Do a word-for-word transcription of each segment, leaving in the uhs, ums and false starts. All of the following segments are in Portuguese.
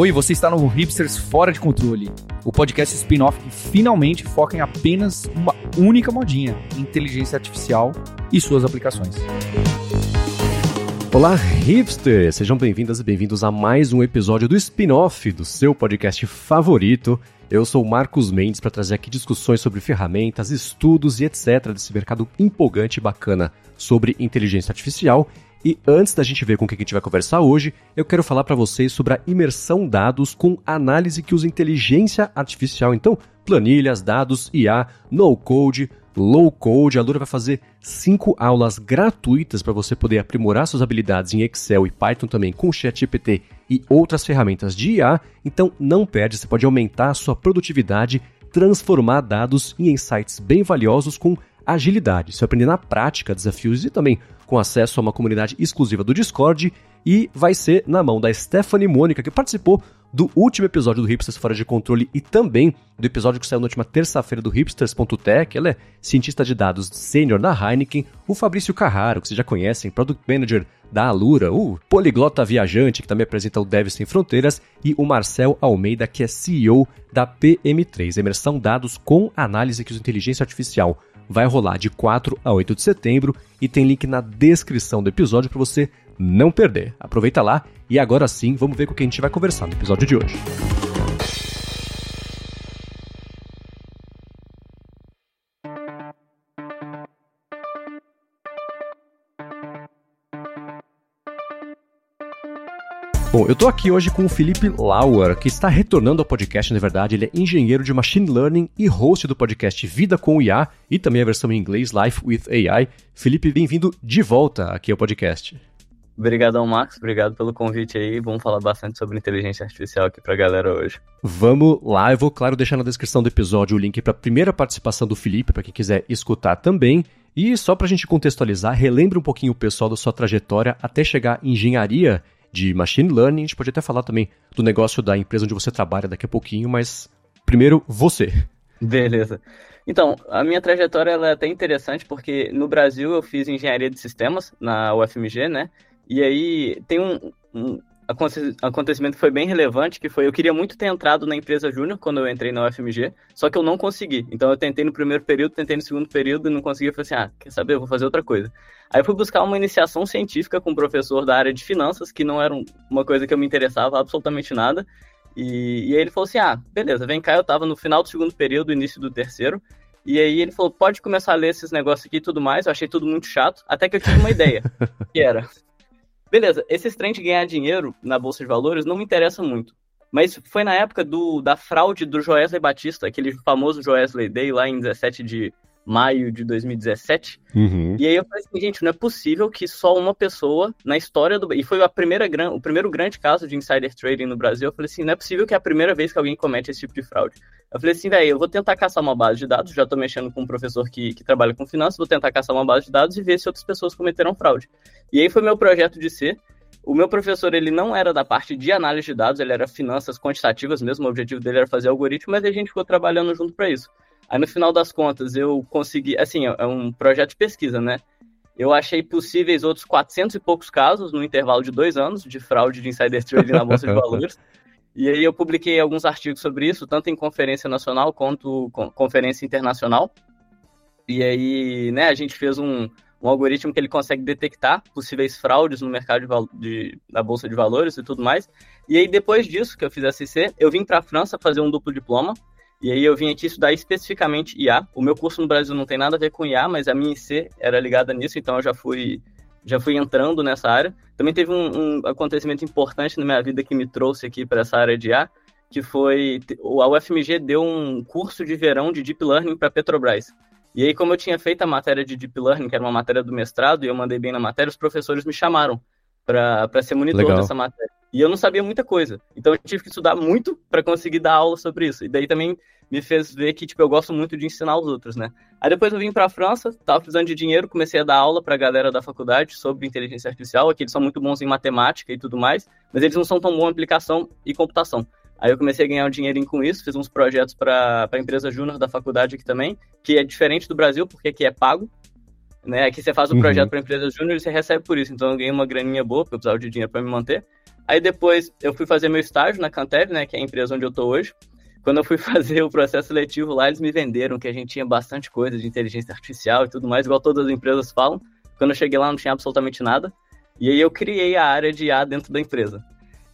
Oi, você está no Hipsters Fora de Controle, o podcast spin-off que finalmente foca em apenas uma única modinha, inteligência artificial e suas aplicações. Olá, hipsters! Sejam bem-vindas e bem-vindos a mais um episódio do spin-off do seu podcast favorito. Eu sou o Marcos Mendes para trazer aqui discussões sobre ferramentas, estudos e etcétera desse mercado empolgante e bacana sobre inteligência artificial. E antes da gente ver com o que a gente vai conversar hoje, eu quero falar para vocês sobre a imersão dados com análise que usa inteligência artificial. Então, planilhas, dados, I A, no-code, low-code. A Alura vai fazer cinco aulas gratuitas para você poder aprimorar suas habilidades em Excel e Python também com ChatGPT e outras ferramentas de I A. Então, não perde, você pode aumentar a sua produtividade, transformar dados em insights bem valiosos com agilidade. Você vai aprender na prática desafios e também com acesso a uma comunidade exclusiva do Discord, e vai ser na mão da Stephanie Mônica, que participou do último episódio do Hipsters Fora de Controle e também do episódio que saiu na última terça-feira do Hipsters ponto tech. Ela é cientista de dados sênior da Heineken. O Fabrício Carraro, que vocês já conhecem, Product Manager da Alura, o poliglota viajante, que também apresenta o Dev's Sem Fronteiras, e o Marcel Almeida, que é C E O da P M três, imersão dados com análise que usa inteligência artificial. Vai rolar de quatro a oito de setembro e tem link na descrição do episódio para você não perder. Aproveita lá e agora sim vamos ver com o que a gente vai conversar no episódio de hoje. Bom, eu estou aqui hoje com o Felipe Lauer, que está retornando ao podcast, na verdade. Ele é engenheiro de Machine Learning e host do podcast Vida com I A e também a versão em inglês Life with A I. Felipe, bem-vindo de volta aqui ao podcast. Obrigadão, Marcos. Obrigado pelo convite aí. Vamos falar bastante sobre inteligência artificial aqui pra galera hoje. Vamos lá. Eu vou, claro, deixar na descrição do episódio o link para a primeira participação do Felipe, para quem quiser escutar também. E só para a gente contextualizar, relembra um pouquinho o pessoal da sua trajetória até chegar em engenharia de Machine Learning. A gente pode até falar também do negócio da empresa onde você trabalha daqui a pouquinho, mas primeiro você. Beleza. Então, a minha trajetória ela é até interessante porque no Brasil eu fiz engenharia de sistemas na U F M G, né? E aí tem um, um acontecimento que foi bem relevante, que foi eu queria muito ter entrado na empresa júnior quando eu entrei na U F M G, só que eu não consegui. Então eu tentei no primeiro período, tentei no segundo período e não consegui. Eu falei assim, ah, quer saber, eu vou fazer outra coisa. Aí eu fui buscar uma iniciação científica com um professor da área de finanças, que não era uma coisa que eu me interessava absolutamente nada. E, e aí ele falou assim, ah, beleza, vem cá. Eu tava no final do segundo período, início do terceiro. E aí ele falou, pode começar a ler esses negócios aqui e tudo mais. Eu achei tudo muito chato, até que eu tive uma ideia, que era... Beleza, esses trem de ganhar dinheiro na Bolsa de Valores não me interessa muito. Mas foi na época do, da fraude do Joesley Batista, aquele famoso Joesley Day lá em dezessete de maio de dois mil e dezessete. Uhum. E aí eu falei assim, gente, não é possível que só uma pessoa na história do... E foi a primeira, o primeiro grande caso de insider trading no Brasil. Eu falei assim, não é possível que é a primeira vez que alguém comete esse tipo de fraude. Eu falei assim, velho, eu vou tentar caçar uma base de dados. Já tô mexendo com um professor que, que trabalha com finanças. Vou tentar caçar uma base de dados e ver se outras pessoas cometeram fraude. E aí foi meu projeto de ser. O meu professor, ele não era da parte de análise de dados. Ele era finanças quantitativas mesmo. O objetivo dele era fazer algoritmo. Mas a gente ficou trabalhando junto para isso. Aí, no final das contas, eu consegui... Assim, é um projeto de pesquisa, né? Eu achei possíveis outros quatrocentos e poucos casos no intervalo de dois anos de fraude de insider trading na Bolsa de Valores. E aí eu publiquei alguns artigos sobre isso, tanto em conferência nacional quanto conferência internacional. E aí, né, a gente fez um, um algoritmo que ele consegue detectar possíveis fraudes no mercado de, de, da Bolsa de Valores e tudo mais. E aí, depois disso que eu fiz a C C, eu vim para a França fazer um duplo diploma. E aí eu vim aqui estudar especificamente I A. O meu curso no Brasil não tem nada a ver com I A, mas a minha I C era ligada nisso, então eu já fui, já fui entrando nessa área. Também teve um, um acontecimento importante na minha vida que me trouxe aqui para essa área de I A, que foi a U F M G deu um curso de verão de Deep Learning para Petrobras. E aí, como eu tinha feito a matéria de Deep Learning, que era uma matéria do mestrado, e eu mandei bem na matéria, os professores me chamaram para ser monitor [S2] Legal. [S1] Dessa matéria. E eu não sabia muita coisa, então eu tive que estudar muito para conseguir dar aula sobre isso. E daí também me fez ver que, tipo, eu gosto muito de ensinar os outros, né? Aí depois eu vim para a França, tava precisando de dinheiro, comecei a dar aula para a galera da faculdade sobre inteligência artificial. Aqui eles são muito bons em matemática e tudo mais, mas eles não são tão bons em aplicação e computação. Aí eu comecei a ganhar um dinheirinho com isso, fiz uns projetos para a empresa júnior da faculdade aqui também, que é diferente do Brasil, porque aqui é pago. né? Aqui você faz o projeto uhum. para empresa júnior e você recebe por isso. Então eu ganhei uma graninha boa, porque eu precisava de dinheiro para me manter. Aí depois eu fui fazer meu estágio na Cantel, né, que é a empresa onde eu estou hoje. Quando eu fui fazer o processo seletivo lá, eles me venderam que a gente tinha bastante coisa de inteligência artificial e tudo mais, igual todas as empresas falam. Quando eu cheguei lá, não tinha absolutamente nada. E aí eu criei a área de I A dentro da empresa.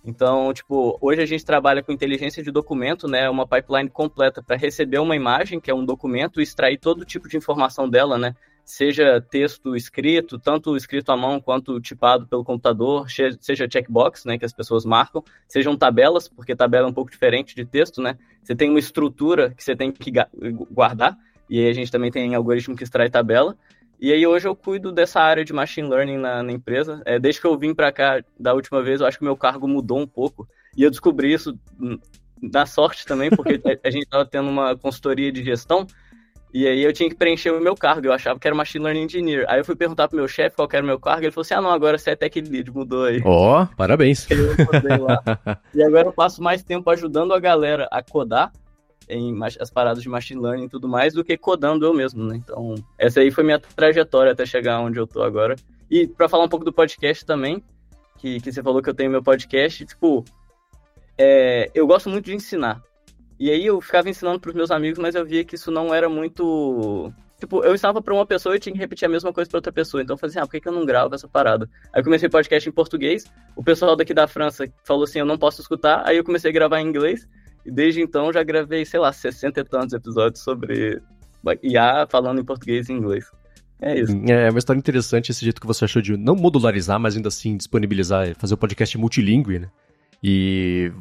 Então, tipo, hoje a gente trabalha com inteligência de documento, né? Uma pipeline completa para receber uma imagem, que é um documento, e extrair todo tipo de informação dela, né? Seja texto escrito, tanto escrito à mão quanto tipado pelo computador, seja checkbox, né? Que as pessoas marcam, sejam tabelas, porque tabela é um pouco diferente de texto, né? Você tem uma estrutura que você tem que guardar, e aí a gente também tem algoritmo que extrai tabela. E aí hoje eu cuido dessa área de Machine Learning na, na empresa. É, desde que eu vim para cá da última vez, eu acho que meu cargo mudou um pouco. E eu descobri isso da sorte também, porque a gente estava tendo uma consultoria de gestão, e aí eu tinha que preencher o meu cargo. Eu achava que era Machine Learning Engineer. Aí eu fui perguntar pro meu chefe qual que era o meu cargo, ele falou assim, ah não, agora você é Tech Lead, mudou aí. Ó, oh, parabéns. Eu mudei lá. E agora eu passo mais tempo ajudando a galera a codar, em as paradas de machine learning e tudo mais, do que codando eu mesmo, né? Então, essa aí foi minha trajetória até chegar onde eu tô agora. E pra falar um pouco do podcast também, que, que você falou que eu tenho meu podcast, tipo, é, eu gosto muito de ensinar. E aí eu ficava ensinando pros meus amigos, mas eu via que isso não era muito... Tipo, eu ensinava pra uma pessoa e tinha que repetir a mesma coisa pra outra pessoa. Então eu falei assim, ah, por que que eu não gravo essa parada? Aí eu comecei podcast em português, o pessoal daqui da França falou assim, eu não posso escutar, aí eu comecei a gravar em inglês. E desde então já gravei, sei lá, sessenta e tantos episódios sobre I A falando em português e inglês. É isso. É uma história interessante esse jeito que você achou de não modularizar, mas ainda assim disponibilizar, fazer o podcast multilíngue, né? E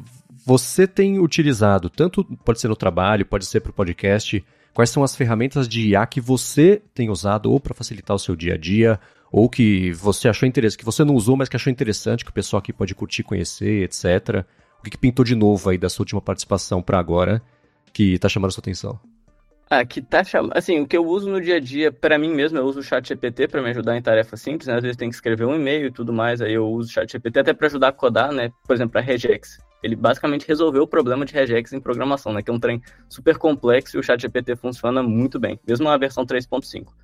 você tem utilizado, tanto pode ser no trabalho, pode ser para o podcast, quais são as ferramentas de I A que você tem usado ou para facilitar o seu dia a dia, ou que você achou interessante, que você não usou, mas que achou interessante, que o pessoal aqui pode curtir, conhecer, etcétera. O que, que pintou de novo aí da sua última participação para agora, que tá chamando a sua atenção? Ah, que tá chamando... Assim, o que eu uso no dia a dia, para mim mesmo, eu uso o ChatGPT para me ajudar em tarefas simples, né? Às vezes tem que escrever um e-mail e tudo mais, aí eu uso o ChatGPT até para ajudar a codar, né? Por exemplo, a regex. Ele basicamente resolveu o problema de regex em programação, né? Que é um trem super complexo e o ChatGPT funciona muito bem, mesmo na versão três ponto cinco.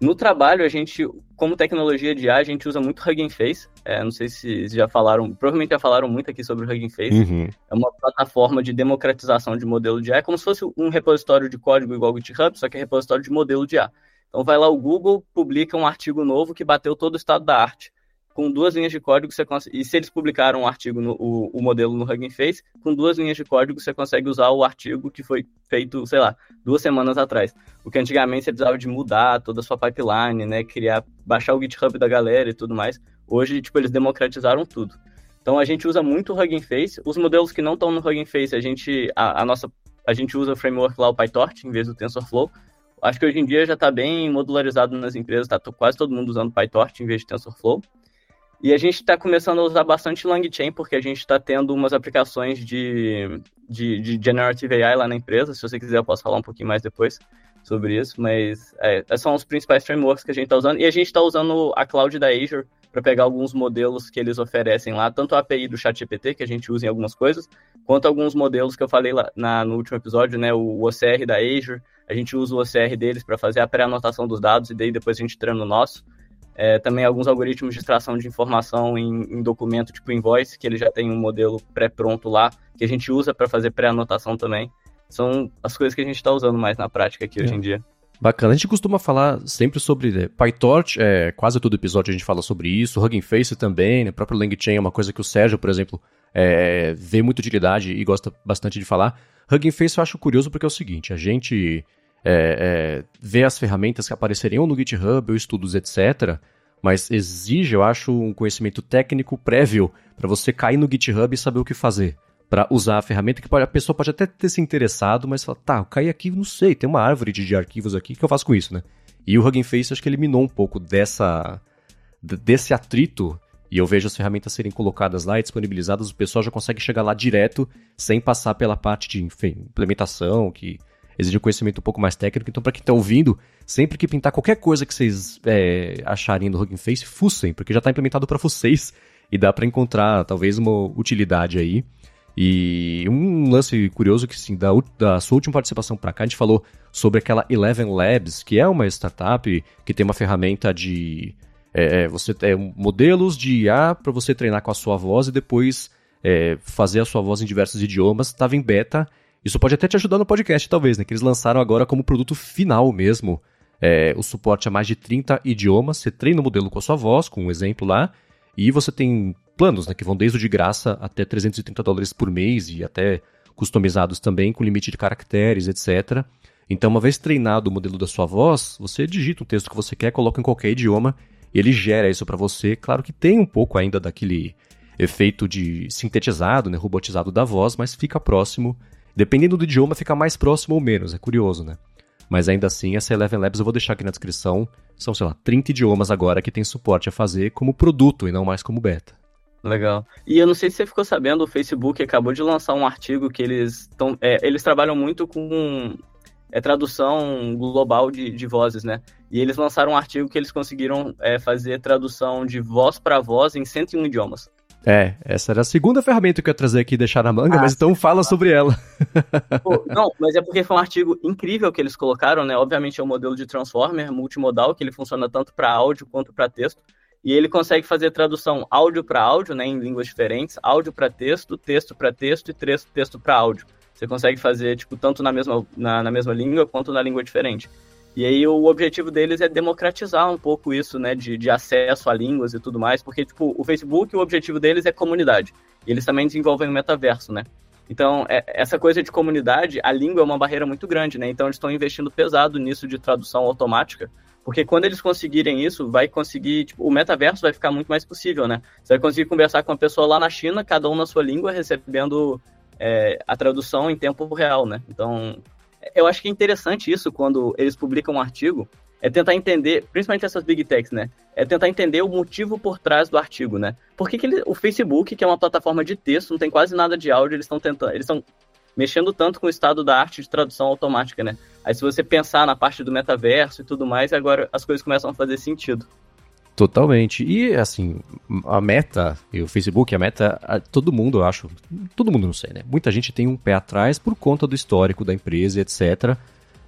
No trabalho, a gente, como tecnologia de I A, a gente usa muito Hugging Face. É, não sei se já falaram, provavelmente já falaram muito aqui sobre o Hugging Face. Uhum. É uma plataforma de democratização de modelo de I A, é como se fosse um repositório de código igual ao GitHub, só que é repositório de modelo de I A. Então vai lá o Google, publica um artigo novo que bateu todo o estado da arte. Com duas linhas de código, você consegue... E se eles publicaram um artigo no, o, o modelo no Hugging Face, com duas linhas de código você consegue usar o artigo que foi feito, sei lá, duas semanas atrás. O que antigamente você precisava de mudar toda a sua pipeline, né? Criar, baixar o GitHub da galera e tudo mais. Hoje, tipo, eles democratizaram tudo. Então, a gente usa muito o Hugging Face. Os modelos que não estão no Hugging Face, a gente, a, a, nossa, a gente usa o framework lá, o PyTorch, em vez do TensorFlow. Acho que hoje em dia já está bem modularizado nas empresas, tá? Tô quase todo mundo usando PyTorch em vez de TensorFlow. E a gente está começando a usar bastante LangChain, porque a gente está tendo umas aplicações de, de, de Generative A I lá na empresa. Se você quiser, eu posso falar um pouquinho mais depois sobre isso. Mas é, são os principais frameworks que a gente está usando. E a gente está usando a Cloud da Azure para pegar alguns modelos que eles oferecem lá. Tanto a API do ChatGPT, que a gente usa em algumas coisas, quanto alguns modelos que eu falei lá na, no último episódio, né? O O C R da Azure. A gente usa o O C R deles para fazer a pré-anotação dos dados e daí depois a gente treina o nosso. É, também alguns algoritmos de extração de informação em, em documento, tipo invoice, que ele já tem um modelo pré-pronto lá, que a gente usa para fazer pré-anotação também. São as coisas que a gente está usando mais na prática aqui é. hoje em dia. Bacana. A gente costuma falar sempre sobre PyTorch, é, quase todo episódio a gente fala sobre isso, Hugging Face também, né? O próprio LangChain é uma coisa que o Sérgio, por exemplo, é, vê muito utilidade e gosta bastante de falar. Hugging Face eu acho curioso porque é o seguinte, a gente... É, é, ver as ferramentas que apareceriam no GitHub, ou estudos, etcétera, mas exige, eu acho, um conhecimento técnico prévio para você cair no GitHub e saber o que fazer, para usar a ferramenta que pode, a pessoa pode até ter se interessado, mas fala, tá, eu caí aqui, não sei, tem uma árvore de, de arquivos aqui, o que eu faço com isso, né? E o Hugging Face, acho que eliminou um pouco dessa, desse atrito, e eu vejo as ferramentas serem colocadas lá e disponibilizadas, o pessoal já consegue chegar lá direto, sem passar pela parte de, enfim, implementação, que... exige um conhecimento um pouco mais técnico, então para quem está ouvindo, sempre que pintar qualquer coisa que vocês é, acharem no Hugging Face, fuçem, porque já está implementado para vocês e dá para encontrar talvez uma utilidade aí. E um lance curioso que, sim, da, da sua última participação para cá, a gente falou sobre aquela ElevenLabs, que é uma startup que tem uma ferramenta de... É, você é, modelos de I A para você treinar com a sua voz e depois é, fazer a sua voz em diversos idiomas. Estava em beta. Isso pode até te ajudar no podcast, talvez, né? Que eles lançaram agora como produto final mesmo. É, o suporte a mais de trinta idiomas. Você treina o modelo com a sua voz, com um exemplo lá. E você tem planos, né, que vão desde o de graça até trezentos e trinta dólares por mês e até customizados também, com limite de caracteres, etcétera. Então, uma vez treinado o modelo da sua voz, você digita o texto que você quer, coloca em qualquer idioma e ele gera isso para você. Claro que tem um pouco ainda daquele efeito de sintetizado, né, robotizado da voz, mas fica próximo. Dependendo do idioma, fica mais próximo ou menos. É curioso, né? Mas ainda assim, essa ElevenLabs eu vou deixar aqui na descrição. São, sei lá, trinta idiomas agora que tem suporte a fazer como produto e não mais como beta. Legal. E eu não sei se você ficou sabendo, o Facebook acabou de lançar um artigo que eles tão, é, eles trabalham muito com é, tradução global de, de vozes, né? E eles lançaram um artigo que eles conseguiram é, fazer tradução de voz para voz em cento e um idiomas. É, essa era a segunda ferramenta que eu ia trazer aqui e deixar na manga, ah, mas então fala sobre ela. Pô, não, mas é porque foi um artigo incrível que eles colocaram, né? Obviamente é um modelo de Transformer multimodal, que ele funciona tanto para áudio quanto para texto. E ele consegue fazer tradução áudio para áudio, né, em línguas diferentes, áudio para texto, texto para texto e texto, texto para áudio. Você consegue fazer, tipo, tanto na mesma, na, na mesma língua quanto na língua diferente. E aí o objetivo deles é democratizar um pouco isso, né, de, de acesso a línguas e tudo mais, porque, tipo, o Facebook, o objetivo deles é comunidade. E eles também desenvolvem o metaverso, né? Então, é, essa coisa de comunidade, a língua é uma barreira muito grande, né? Então, eles estão investindo pesado nisso de tradução automática, porque quando eles conseguirem isso, vai conseguir, tipo, o metaverso vai ficar muito mais possível, né? Você vai conseguir conversar com a pessoa lá na China, cada um na sua língua, recebendo é, a tradução em tempo real, né? Então, eu acho que é interessante isso, quando eles publicam um artigo, é tentar entender, principalmente essas big techs, né? É tentar entender o motivo por trás do artigo, né? Por que, que ele, o Facebook, que é uma plataforma de texto, não tem quase nada de áudio, eles estão tentando, eles estão mexendo tanto com o estado da arte de tradução automática, né? Aí se você pensar na parte do metaverso e tudo mais, agora as coisas começam a fazer sentido. Totalmente. E, assim, a Meta e o Facebook, a Meta, a, todo mundo, eu acho, todo mundo não sei, né? Muita gente tem um pé atrás por conta do histórico da empresa, etcétera,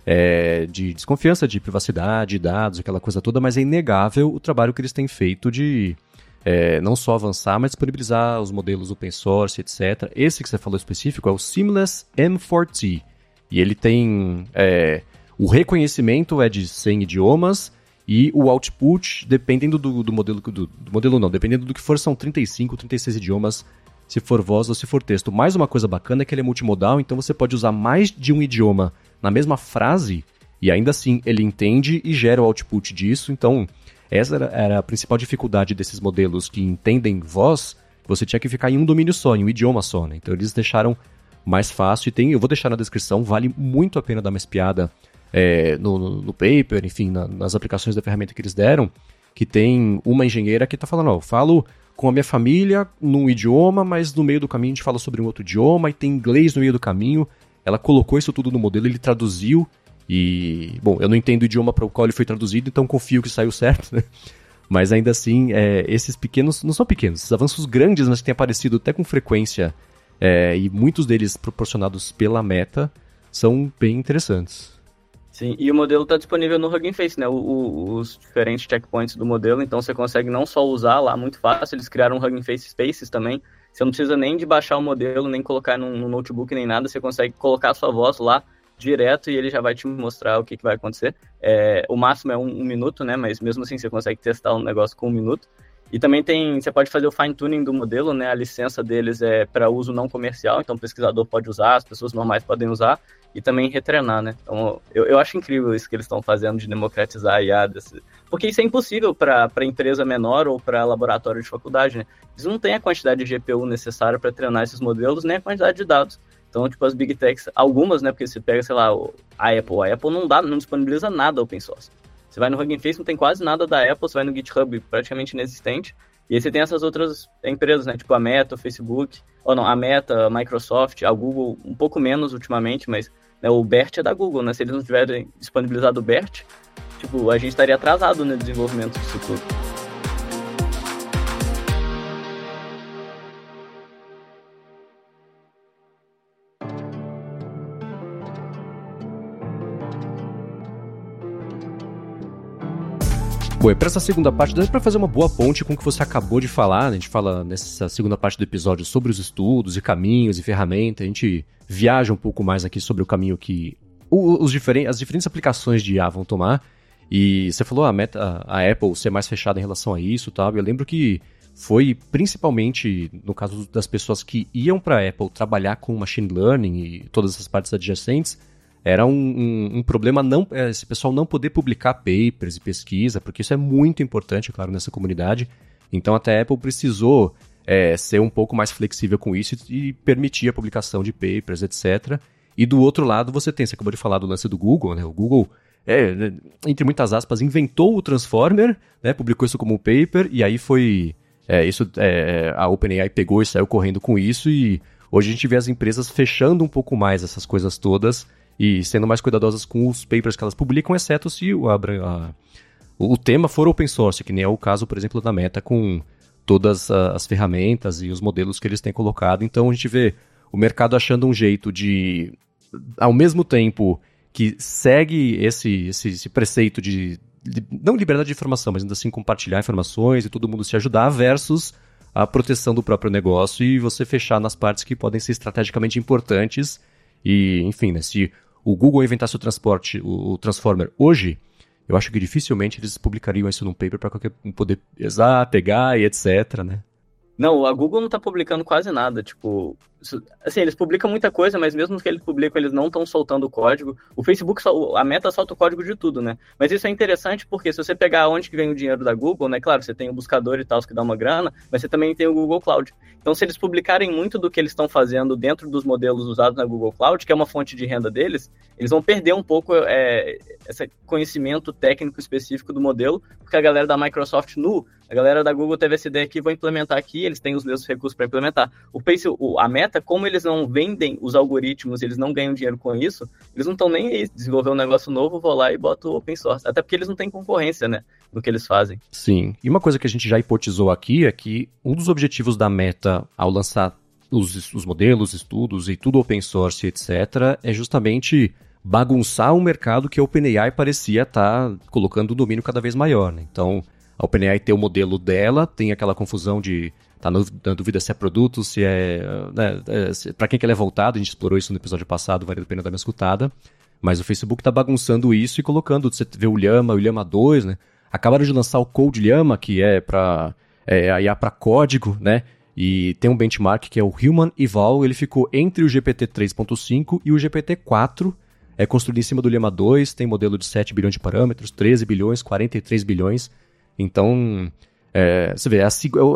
é, de desconfiança de privacidade, dados, aquela coisa toda, mas é inegável o trabalho que eles têm feito de é, não só avançar, mas disponibilizar os modelos open source, etcétera. Esse que você falou específico é o Seamless M quatro T. E ele tem... É, o reconhecimento é de cem idiomas... E o output, dependendo do, do modelo... Do, do modelo não, dependendo do que for, são trinta e cinco, trinta e seis idiomas, se for voz ou se for texto. Mais uma coisa bacana é que ele é multimodal, então você pode usar mais de um idioma na mesma frase, e ainda assim ele entende e gera o output disso. Então, essa era, era a principal dificuldade desses modelos que entendem voz, você tinha que ficar em um domínio só, em um idioma só, né? Então eles deixaram mais fácil, e tem, eu vou deixar na descrição, vale muito a pena dar uma espiada, É, no, no paper, enfim, na, nas aplicações da ferramenta que eles deram, que tem uma engenheira que está falando, ó, eu falo com a minha família num idioma, mas no meio do caminho a gente fala sobre um outro idioma, e tem inglês no meio do caminho. Ela colocou isso tudo no modelo, ele traduziu, e, bom, eu não entendo o idioma para o qual ele foi traduzido, então confio que saiu certo, né? Mas ainda assim, é, esses pequenos, não são pequenos, esses avanços grandes, mas que têm aparecido até com frequência, é, e muitos deles proporcionados pela Meta, são bem interessantes. Sim, e o modelo está disponível no Hugging Face, né? O, o, os diferentes checkpoints do modelo, então você consegue não só usar lá, muito fácil, eles criaram um Hugging Face Spaces também, você não precisa nem de baixar o modelo, nem colocar num, num notebook, nem nada, você consegue colocar a sua voz lá direto e ele já vai te mostrar o que, que vai acontecer. É, o máximo é um, um minuto, né? Mas mesmo assim você consegue testar um negócio com um minuto. E também tem, você pode fazer o fine-tuning do modelo, né? A licença deles é para uso não comercial, então o pesquisador pode usar, as pessoas normais podem usar, e também retreinar, né? Então, eu, eu acho incrível isso que eles estão fazendo de democratizar a I A. Desse... Porque isso é impossível para empresa menor ou para laboratório de faculdade, né? Eles não têm a quantidade de G P U necessária para treinar esses modelos, nem a quantidade de dados. Então, tipo, as Big Techs, algumas, né? Porque você pega, sei lá, a Apple. A Apple não, dá, não disponibiliza nada open source. Você vai no Hugging Face, não tem quase nada da Apple. Você vai no GitHub, praticamente inexistente. E aí você tem essas outras empresas, né? Tipo a Meta, o Facebook... Ou não, a Meta, a Microsoft, a Google, um pouco menos ultimamente, mas... O BERT é da Google, né? Se eles não tiverem disponibilizado o BERT, tipo, a gente estaria atrasado no desenvolvimento disso tudo. Cue, para essa segunda parte, dá para fazer uma boa ponte com o que você acabou de falar, né? A gente fala nessa segunda parte do episódio sobre os estudos e caminhos e ferramentas, a gente viaja um pouco mais aqui sobre o caminho que os diferentes, as diferentes aplicações de I A vão tomar, e você falou a, Meta, a Apple ser mais fechada em relação a isso, tá? Eu lembro que foi principalmente no caso das pessoas que iam para a Apple trabalhar com machine learning e todas essas partes adjacentes. Era um, um, um problema não, esse pessoal não poder publicar papers e pesquisa, porque isso é muito importante, claro, nessa comunidade. Então, até a Apple precisou é, ser um pouco mais flexível com isso e, e permitir a publicação de papers, etcétera. E do outro lado, você tem, você acabou de falar do lance do Google, né? O Google, é, entre muitas aspas, inventou o Transformer, né? Publicou isso como um paper, e aí foi... É, isso, é, a OpenAI pegou e saiu correndo com isso, e hoje a gente vê as empresas fechando um pouco mais essas coisas todas, e sendo mais cuidadosas com os papers que elas publicam, exceto se o, a, a, o tema for open source, que nem é o caso, por exemplo, da Meta, com todas a, as ferramentas e os modelos que eles têm colocado. Então, a gente vê o mercado achando um jeito de, ao mesmo tempo que segue esse, esse, esse preceito de, de, não liberdade de informação, mas ainda assim compartilhar informações e todo mundo se ajudar, versus a proteção do próprio negócio e você fechar nas partes que podem ser estrategicamente importantes. E, enfim, né, se o Google inventasse o transporte, o Transformer hoje, eu acho que dificilmente eles publicariam isso num paper para qualquer um poder pesar, pegar e etcétera, né? Não, a Google não está publicando quase nada, tipo... Assim, eles publicam muita coisa, mas mesmo que eles publicam, eles não estão soltando o código. O Facebook, a Meta solta o código de tudo, né? Mas isso é interessante porque se você pegar onde que vem o dinheiro da Google, né? Claro, você tem o buscador e tal, que dá uma grana, mas você também tem o Google Cloud. Então, se eles publicarem muito do que eles estão fazendo dentro dos modelos usados na Google Cloud, que é uma fonte de renda deles, eles vão perder um pouco é, esse conhecimento técnico específico do modelo, porque a galera da Microsoft nu, a galera da Google teve essa ideia aqui, vão implementar aqui, eles têm os mesmos recursos para implementar. O Pace, a Meta, como eles não vendem os algoritmos, eles não ganham dinheiro com isso, eles não estão nem aí, desenvolver um negócio novo, vou lá e boto open source. Até porque eles não têm concorrência, né, no que eles fazem. Sim, e uma coisa que a gente já hipotizou aqui é que um dos objetivos da Meta ao lançar os, os modelos, estudos e tudo open source, etcétera, é justamente bagunçar um mercado que a OpenAI parecia estar colocando um domínio cada vez maior, né? Então, a OpenAI tem o modelo dela, tem aquela confusão de... Tá na dúvida se é produto, se é... Né, se, para quem que ele é voltado, a gente explorou isso no episódio passado, vale a pena dar uma escutada. Mas o Facebook tá bagunçando isso e colocando... Você vê o Llama, o Llama dois, né? Acabaram de lançar o Code Llama, que é para é, a I A para código, né? E tem um benchmark que é o Human Eval. Ele ficou entre o G P T três ponto cinco e o G P T quatro. É construído em cima do Llama dois, tem modelo de sete bilhões de parâmetros, treze bilhões, quarenta e três bilhões. Então... É, você vê, é a,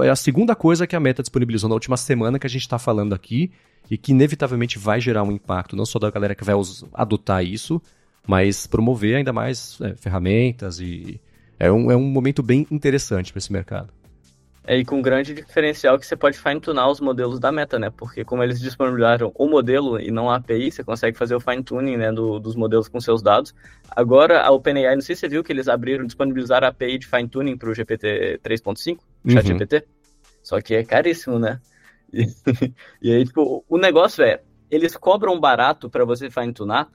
é a segunda coisa que a Meta disponibilizou na última semana que a gente está falando aqui e que inevitavelmente vai gerar um impacto não só da galera que vai adotar isso, mas promover ainda mais é, ferramentas e é um, é um momento bem interessante para esse mercado. É, e com um grande diferencial que você pode fine-tunar os modelos da Meta, né? Porque como eles disponibilizaram o modelo e não a A P I, você consegue fazer o fine-tuning, né, do, dos modelos com seus dados. Agora, a OpenAI, não sei se você viu que eles abriram, disponibilizaram a API de fine-tuning para o G P T três ponto cinco, o ChatGPT. Uhum. Só que é caríssimo, né? E, e aí, tipo, o negócio é, eles cobram barato para você fine-tunar,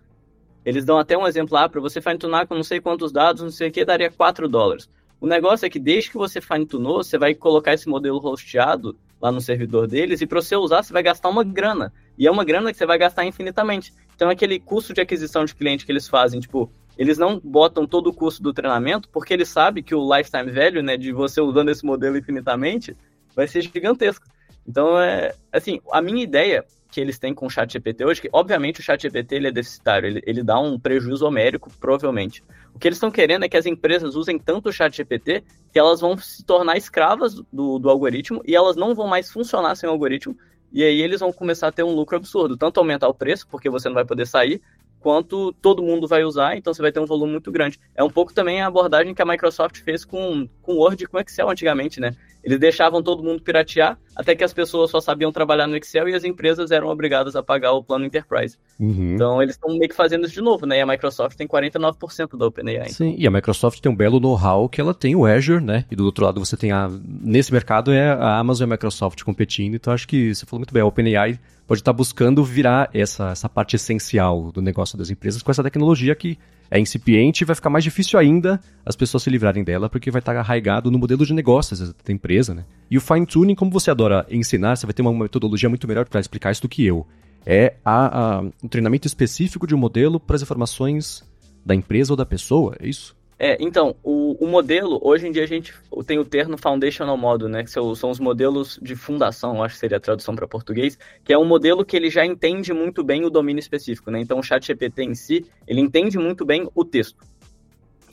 eles dão até um exemplo lá, para você fine-tunar com não sei quantos dados, não sei o que, daria quatro dólares. O negócio é que desde que você fine-tunou, você vai colocar esse modelo hosteado lá no servidor deles e para você usar, você vai gastar uma grana. E é uma grana que você vai gastar infinitamente. Então, aquele custo de aquisição de cliente que eles fazem, tipo, eles não botam todo o custo do treinamento porque eles sabem que o lifetime value, né, de você usando esse modelo infinitamente vai ser gigantesco. Então, é assim, a minha ideia que eles têm com o ChatGPT hoje, que obviamente o ChatGPT ele é deficitário, ele, ele dá um prejuízo homérico, provavelmente. O que eles estão querendo é que as empresas usem tanto o ChatGPT que elas vão se tornar escravas do, do algoritmo e elas não vão mais funcionar sem o algoritmo, e aí eles vão começar a ter um lucro absurdo, tanto aumentar o preço, porque você não vai poder sair, quanto todo mundo vai usar, então você vai ter um volume muito grande. É um pouco também a abordagem que a Microsoft fez com, com Word e com Excel antigamente, né? Eles deixavam todo mundo piratear, até que as pessoas só sabiam trabalhar no Excel e as empresas eram obrigadas a pagar o plano Enterprise. Uhum. Então, eles estão meio que fazendo isso de novo, né? E a Microsoft tem quarenta e nove por cento da OpenAI. Sim, então. E a Microsoft tem um belo know-how que ela tem o Azure, né? E do outro lado você tem a... Nesse mercado é a Amazon e a Microsoft competindo, então acho que você falou muito bem, a OpenAI... pode estar buscando virar essa, essa parte essencial do negócio das empresas com essa tecnologia que é incipiente, vai ficar mais difícil ainda as pessoas se livrarem dela, porque vai estar arraigado no modelo de negócios da empresa, né? E o fine-tuning, como você adora ensinar, você vai ter uma metodologia muito melhor para explicar isso do que eu. É a, a, um treinamento específico de um modelo para as informações da empresa ou da pessoa, é isso? É, então, o, o modelo, hoje em dia a gente tem o termo foundational model, né, que são os modelos de fundação, acho que seria a tradução para português, que é um modelo que ele já entende muito bem o domínio específico, né, então o ChatGPT em si, ele entende muito bem o texto.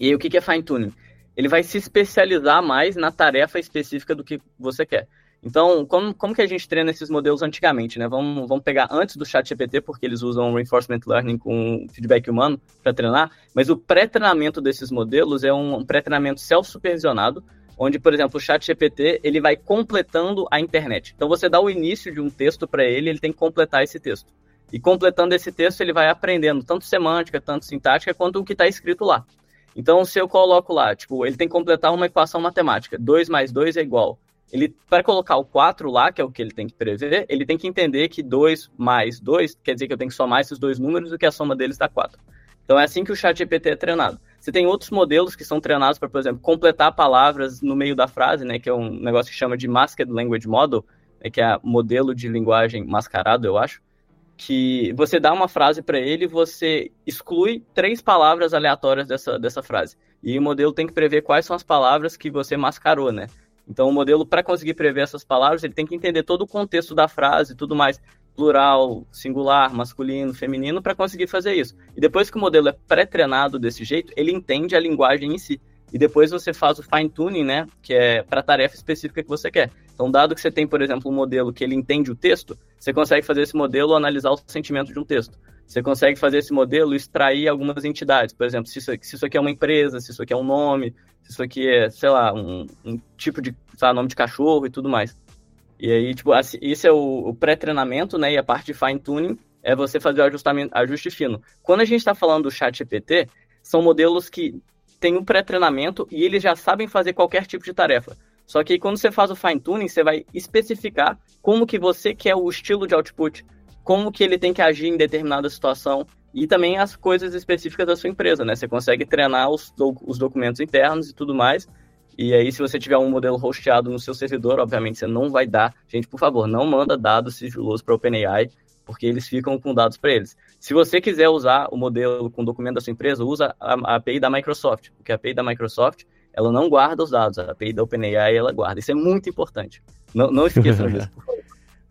E aí, o que que é fine-tuning? Ele vai se especializar mais na tarefa específica do que você quer. Então, como, como que a gente treina esses modelos antigamente, né? Vamos, vamos pegar antes do ChatGPT, porque eles usam reinforcement learning com feedback humano para treinar, mas o pré-treinamento desses modelos é um pré-treinamento self-supervisionado, onde, por exemplo, o ChatGPT, ele vai completando a internet. Então, você dá o início de um texto para ele, ele tem que completar esse texto. E completando esse texto, ele vai aprendendo tanto semântica, tanto sintática, quanto o que está escrito lá. Então, se eu coloco lá, tipo, ele tem que completar uma equação matemática, dois mais dois é igual... Ele, para colocar o quatro lá, que é o que ele tem que prever, ele tem que entender que dois mais dois quer dizer que eu tenho que somar esses dois números e que a soma deles dá quatro. Então é assim que o ChatGPT é treinado. Você tem outros modelos que são treinados para, por exemplo, completar palavras no meio da frase, né, que é um negócio que chama de Masked Language Model, né, que é modelo de linguagem mascarado, eu acho, que você dá uma frase para ele e você exclui três palavras aleatórias dessa, dessa frase. E o modelo tem que prever quais são as palavras que você mascarou, né? Então, o modelo, para conseguir prever essas palavras, ele tem que entender todo o contexto da frase, tudo mais, plural, singular, masculino, feminino, para conseguir fazer isso. E depois que o modelo é pré-treinado desse jeito, ele entende a linguagem em si. E depois você faz o fine-tuning, né, que é para a tarefa específica que você quer. Então, dado que você tem, por exemplo, um modelo que ele entende o texto, você consegue fazer esse modelo analisar o sentimento de um texto. Você consegue fazer esse modelo extrair algumas entidades. Por exemplo, se isso, se isso aqui é uma empresa, se isso aqui é um nome, se isso aqui é, sei lá, um, um tipo de, sei lá, nome de cachorro e tudo mais. E aí, tipo, assim, isso é o, o pré-treinamento, né? E a parte de fine-tuning é você fazer o ajustamento, ajuste fino. Quando a gente está falando do ChatGPT, são modelos que têm um pré-treinamento e eles já sabem fazer qualquer tipo de tarefa. Só que quando você faz o fine-tuning, você vai especificar como que você quer o estilo de output, como que ele tem que agir em determinada situação e também as coisas específicas da sua empresa, né? Você consegue treinar os, do, os documentos internos e tudo mais. E aí, se você tiver um modelo hosteado no seu servidor, obviamente você não vai dar... Gente, por favor, não manda dados sigilosos para a OpenAI, porque eles ficam com dados para eles. Se você quiser usar o modelo com documento da sua empresa, usa a, a API da Microsoft, porque a API da Microsoft, ela não guarda os dados, a API da OpenAI, ela guarda. Isso é muito importante. Não, não esqueçam disso, por favor.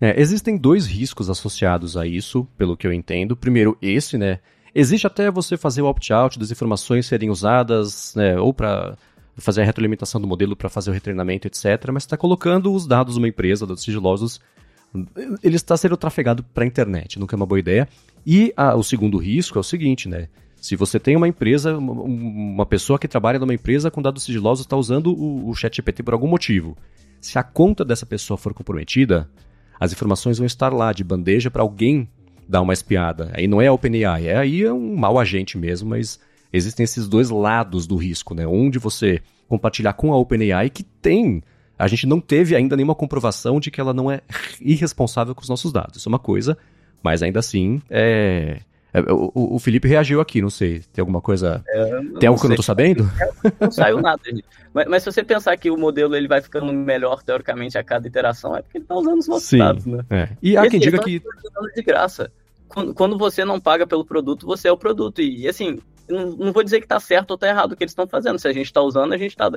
É, existem dois riscos associados a isso, pelo que eu entendo. Primeiro, esse, né? Existe até você fazer o opt-out das informações serem usadas, né? Ou para fazer a retroalimentação do modelo, para fazer o retreinamento, etcétera. Mas você está colocando os dados de uma empresa, dados sigilosos, ele está sendo trafegado para a internet, nunca é uma boa ideia. E a, o segundo risco é o seguinte, né? Se você tem uma empresa, uma pessoa que trabalha numa empresa com dados sigilosos está usando o, o ChatGPT por algum motivo. Se a conta dessa pessoa for comprometida... As informações vão estar lá de bandeja para alguém dar uma espiada. Aí não é a OpenAI, é, aí é um mau agente mesmo, mas existem esses dois lados do risco, né? Um de você compartilhar com a OpenAI, que tem... A gente não teve ainda nenhuma comprovação de que ela não é irresponsável com os nossos dados. Isso é uma coisa, mas ainda assim... É... O, o Felipe reagiu aqui, não sei. Tem alguma coisa... É, tem algo que eu não tô sabendo? Não saiu nada. Gente. Mas, mas se você pensar que o modelo ele vai ficando melhor, teoricamente, a cada iteração, é porque ele tá usando os nossos Sim, dados, né? É. E há quem diga que... Eles estão usando de graça. Quando, quando você não paga pelo produto, você é o produto. E, assim, não, não vou dizer que tá certo ou tá errado o que eles estão fazendo. Se a gente tá usando, a gente tá...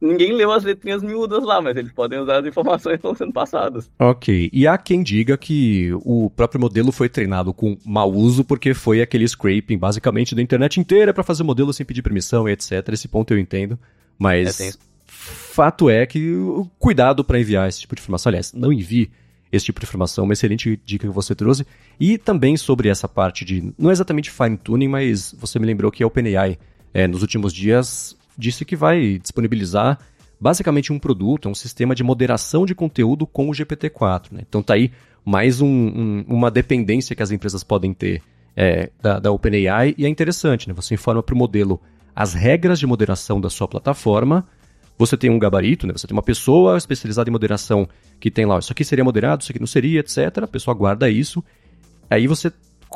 Ninguém leu as letrinhas miúdas lá, mas eles podem usar as informações que estão sendo passadas. Ok, e há quem diga que o próprio modelo foi treinado com mau uso porque foi aquele scraping basicamente da internet inteira para fazer o modelo sem pedir permissão e etcétera. Esse ponto eu entendo, mas é, fato é que cuidado para enviar esse tipo de informação. Aliás, não envie esse tipo de informação, uma excelente dica que você trouxe. E também sobre essa parte de, não é exatamente fine-tuning, mas você me lembrou que a OpenAI, é, nos últimos dias... disse que vai disponibilizar basicamente um produto, um sistema de moderação de conteúdo com o G P T quatro. Né? Então está aí mais um, um, uma dependência que as empresas podem ter é, da, da OpenAI, e é interessante, né? Você informa para o modelo as regras de moderação da sua plataforma, você tem um gabarito, né? Você tem uma pessoa especializada em moderação que tem lá, isso aqui seria moderado, isso aqui não seria, etcétera. A pessoa guarda isso, aí você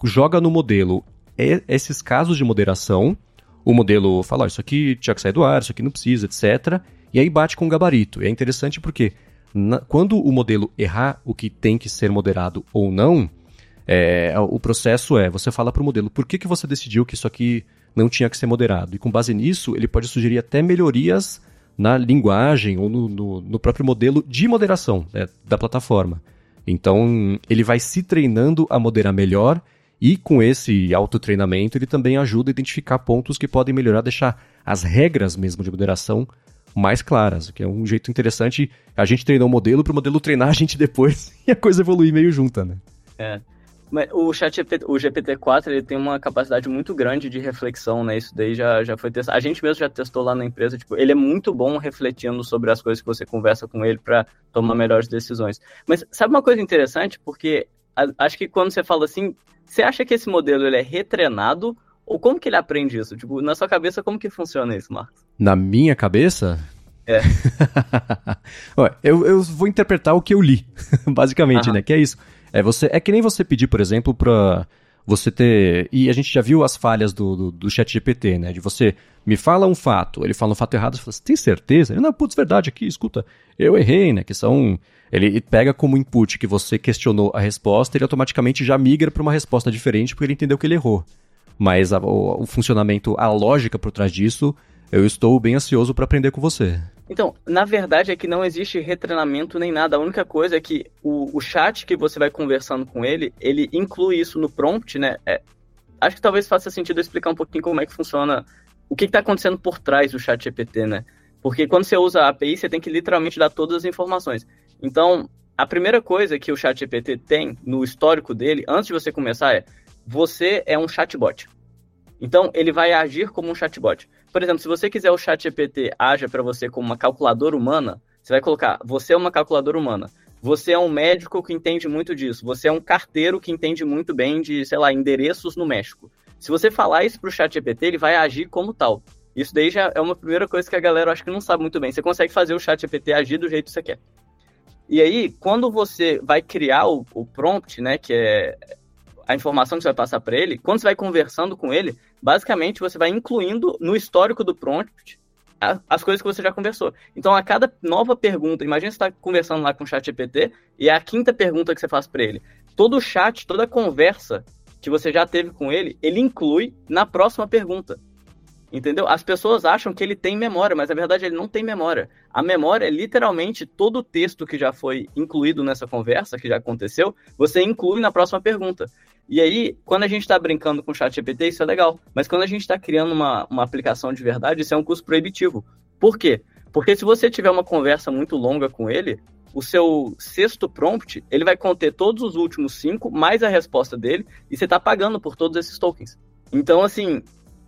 joga no modelo e, esses casos de moderação, o modelo fala, ah, isso aqui tinha que sair do ar, isso aqui não precisa, etcétera. E aí bate com o gabarito. E é interessante porque na, quando o modelo errar o que tem que ser moderado ou não, é, o processo é, você fala para o modelo, por que, que você decidiu que isso aqui não tinha que ser moderado? E com base nisso, ele pode sugerir até melhorias na linguagem ou no, no, no próprio modelo de moderação, né, da plataforma. Então, ele vai se treinando a moderar melhor e com esse autotreinamento ele também ajuda a identificar pontos que podem melhorar, deixar as regras mesmo de moderação mais claras, o que é um jeito interessante. A gente treinar o modelo para o modelo treinar a gente depois e a coisa evoluir meio junta, né? É. Mas o chat, o G P T quatro, ele tem uma capacidade muito grande de reflexão, né? Isso daí já, já foi testado. A gente mesmo já testou lá na empresa. Tipo, ele é muito bom refletindo sobre as coisas que você conversa com ele para tomar melhores decisões. Mas sabe uma coisa interessante? Porque a, acho que quando você fala assim, você acha que esse modelo ele é retreinado ou como que ele aprende isso? Tipo, na sua cabeça, como que funciona isso, Marcos? Na minha cabeça? É. eu, eu vou interpretar o que eu li, basicamente, Aham. né? Que é isso. É, você, é que nem você pedir, por exemplo, para você ter... E a gente já viu as falhas do, do, do ChatGPT, né? De você, me fala um fato, ele fala um fato errado, você fala, você tem certeza? Ele, não, putz, verdade, aqui, escuta, eu errei, né? Que são... Ele pega como input que você questionou a resposta, ele automaticamente já migra para uma resposta diferente porque ele entendeu que ele errou. Mas a, o, o funcionamento, a lógica por trás disso, eu estou bem ansioso para aprender com você. Então, na verdade é que não existe retreinamento nem nada. A única coisa é que o, o chat que você vai conversando com ele, ele inclui isso no prompt, né? É, acho que talvez faça sentido eu explicar um pouquinho como é que funciona, o que está acontecendo por trás do chat G P T, né? Porque quando você usa a API, você tem que literalmente dar todas as informações. Então, a primeira coisa que o chat G P T tem no histórico dele, antes de você começar, é você é um chatbot. Então, ele vai agir como um chatbot. Por exemplo, se você quiser o ChatGPT haja para você como uma calculadora humana, você vai colocar, você é uma calculadora humana, você é um médico que entende muito disso, você é um carteiro que entende muito bem de, sei lá, endereços no México. Se você falar isso para o ChatGPT, ele vai agir como tal. Isso daí já é uma primeira coisa que a galera acho que não sabe muito bem. Você consegue fazer o ChatGPT agir do jeito que você quer. E aí, quando você vai criar o, o prompt, né, que é... a informação que você vai passar para ele, quando você vai conversando com ele, basicamente você vai incluindo no histórico do prompt as coisas que você já conversou. Então, a cada nova pergunta, imagina você está conversando lá com o chat G P T e é a quinta pergunta que você faz para ele. Todo o chat, toda a conversa que você já teve com ele, ele inclui na próxima pergunta. Entendeu? As pessoas acham que ele tem memória, mas na verdade ele não tem memória. A memória é literalmente todo o texto que já foi incluído nessa conversa, que já aconteceu, você inclui na próxima pergunta. E aí, quando a gente está brincando com o ChatGPT, isso é legal. Mas quando a gente está criando uma, uma aplicação de verdade, isso é um custo proibitivo. Por quê? Porque se você tiver uma conversa muito longa com ele, o seu sexto prompt, ele vai conter todos os últimos cinco, mais a resposta dele, e você está pagando por todos esses tokens. Então, assim,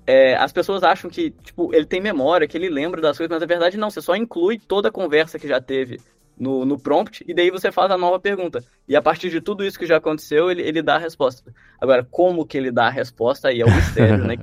é, as pessoas acham que tipo, ele tem memória, que ele lembra das coisas, mas na verdade não, você só inclui toda a conversa que já teve No, no prompt, e daí você faz a nova pergunta. E a partir de tudo isso que já aconteceu, ele, ele dá a resposta. Agora, como que ele dá a resposta aí é um mistério, né?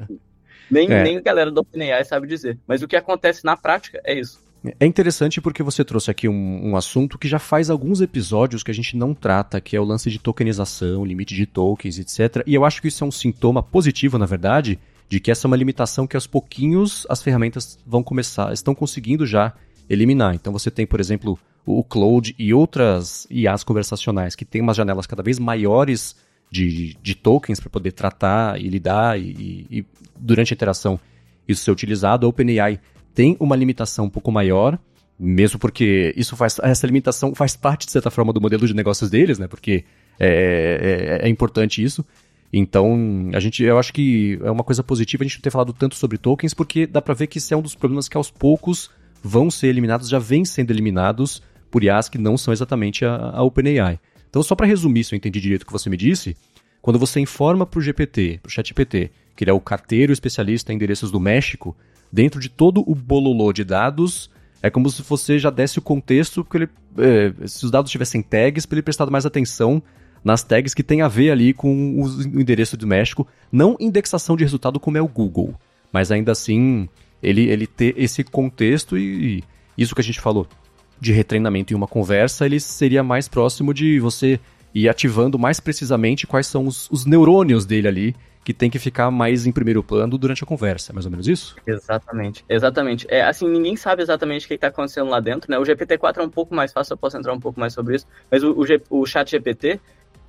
Nem, é. nem a galera do OpenAI sabe dizer. Mas o que acontece na prática é isso. É interessante porque você trouxe aqui um, um assunto que já faz alguns episódios que a gente não trata, que é o lance de tokenização, limite de tokens, etcétera. E eu acho que isso é um sintoma positivo, na verdade, de que essa é uma limitação que aos pouquinhos as ferramentas vão começar, estão conseguindo já eliminar. Então você tem, por exemplo, o Cloud e outras I As conversacionais que tem umas janelas cada vez maiores de, de, de tokens para poder tratar e lidar e, e durante a interação isso ser utilizado. A OpenAI tem uma limitação um pouco maior, mesmo porque isso faz, essa limitação faz parte, de certa forma, do modelo de negócios deles, né? Porque é, é, é importante isso. Então, a gente, eu acho que é uma coisa positiva a gente não ter falado tanto sobre tokens, porque dá para ver que isso é um dos problemas que aos poucos vão ser eliminados, já vêm sendo eliminados por I As que não são exatamente a, a OpenAI. Então, só para resumir, se eu entendi direito o que você me disse, quando você informa para o G P T, para o ChatGPT, que ele é o carteiro especialista em endereços do México, dentro de todo o bololô de dados, é como se você já desse o contexto, porque ele, é, se os dados tivessem tags, para ele prestar mais atenção nas tags que tem a ver ali com o endereço do México, não indexação de resultado como é o Google, mas ainda assim ele, ele ter esse contexto e, e isso que a gente falou de retreinamento em uma conversa, ele seria mais próximo de você e ativando mais precisamente quais são os, os neurônios dele ali, que tem que ficar mais em primeiro plano durante a conversa, mais ou menos isso? Exatamente, exatamente. É, assim, ninguém sabe exatamente o que está acontecendo lá dentro, né? O G P T quatro é um pouco mais fácil, eu posso entrar um pouco mais sobre isso, mas o, o, o ChatGPT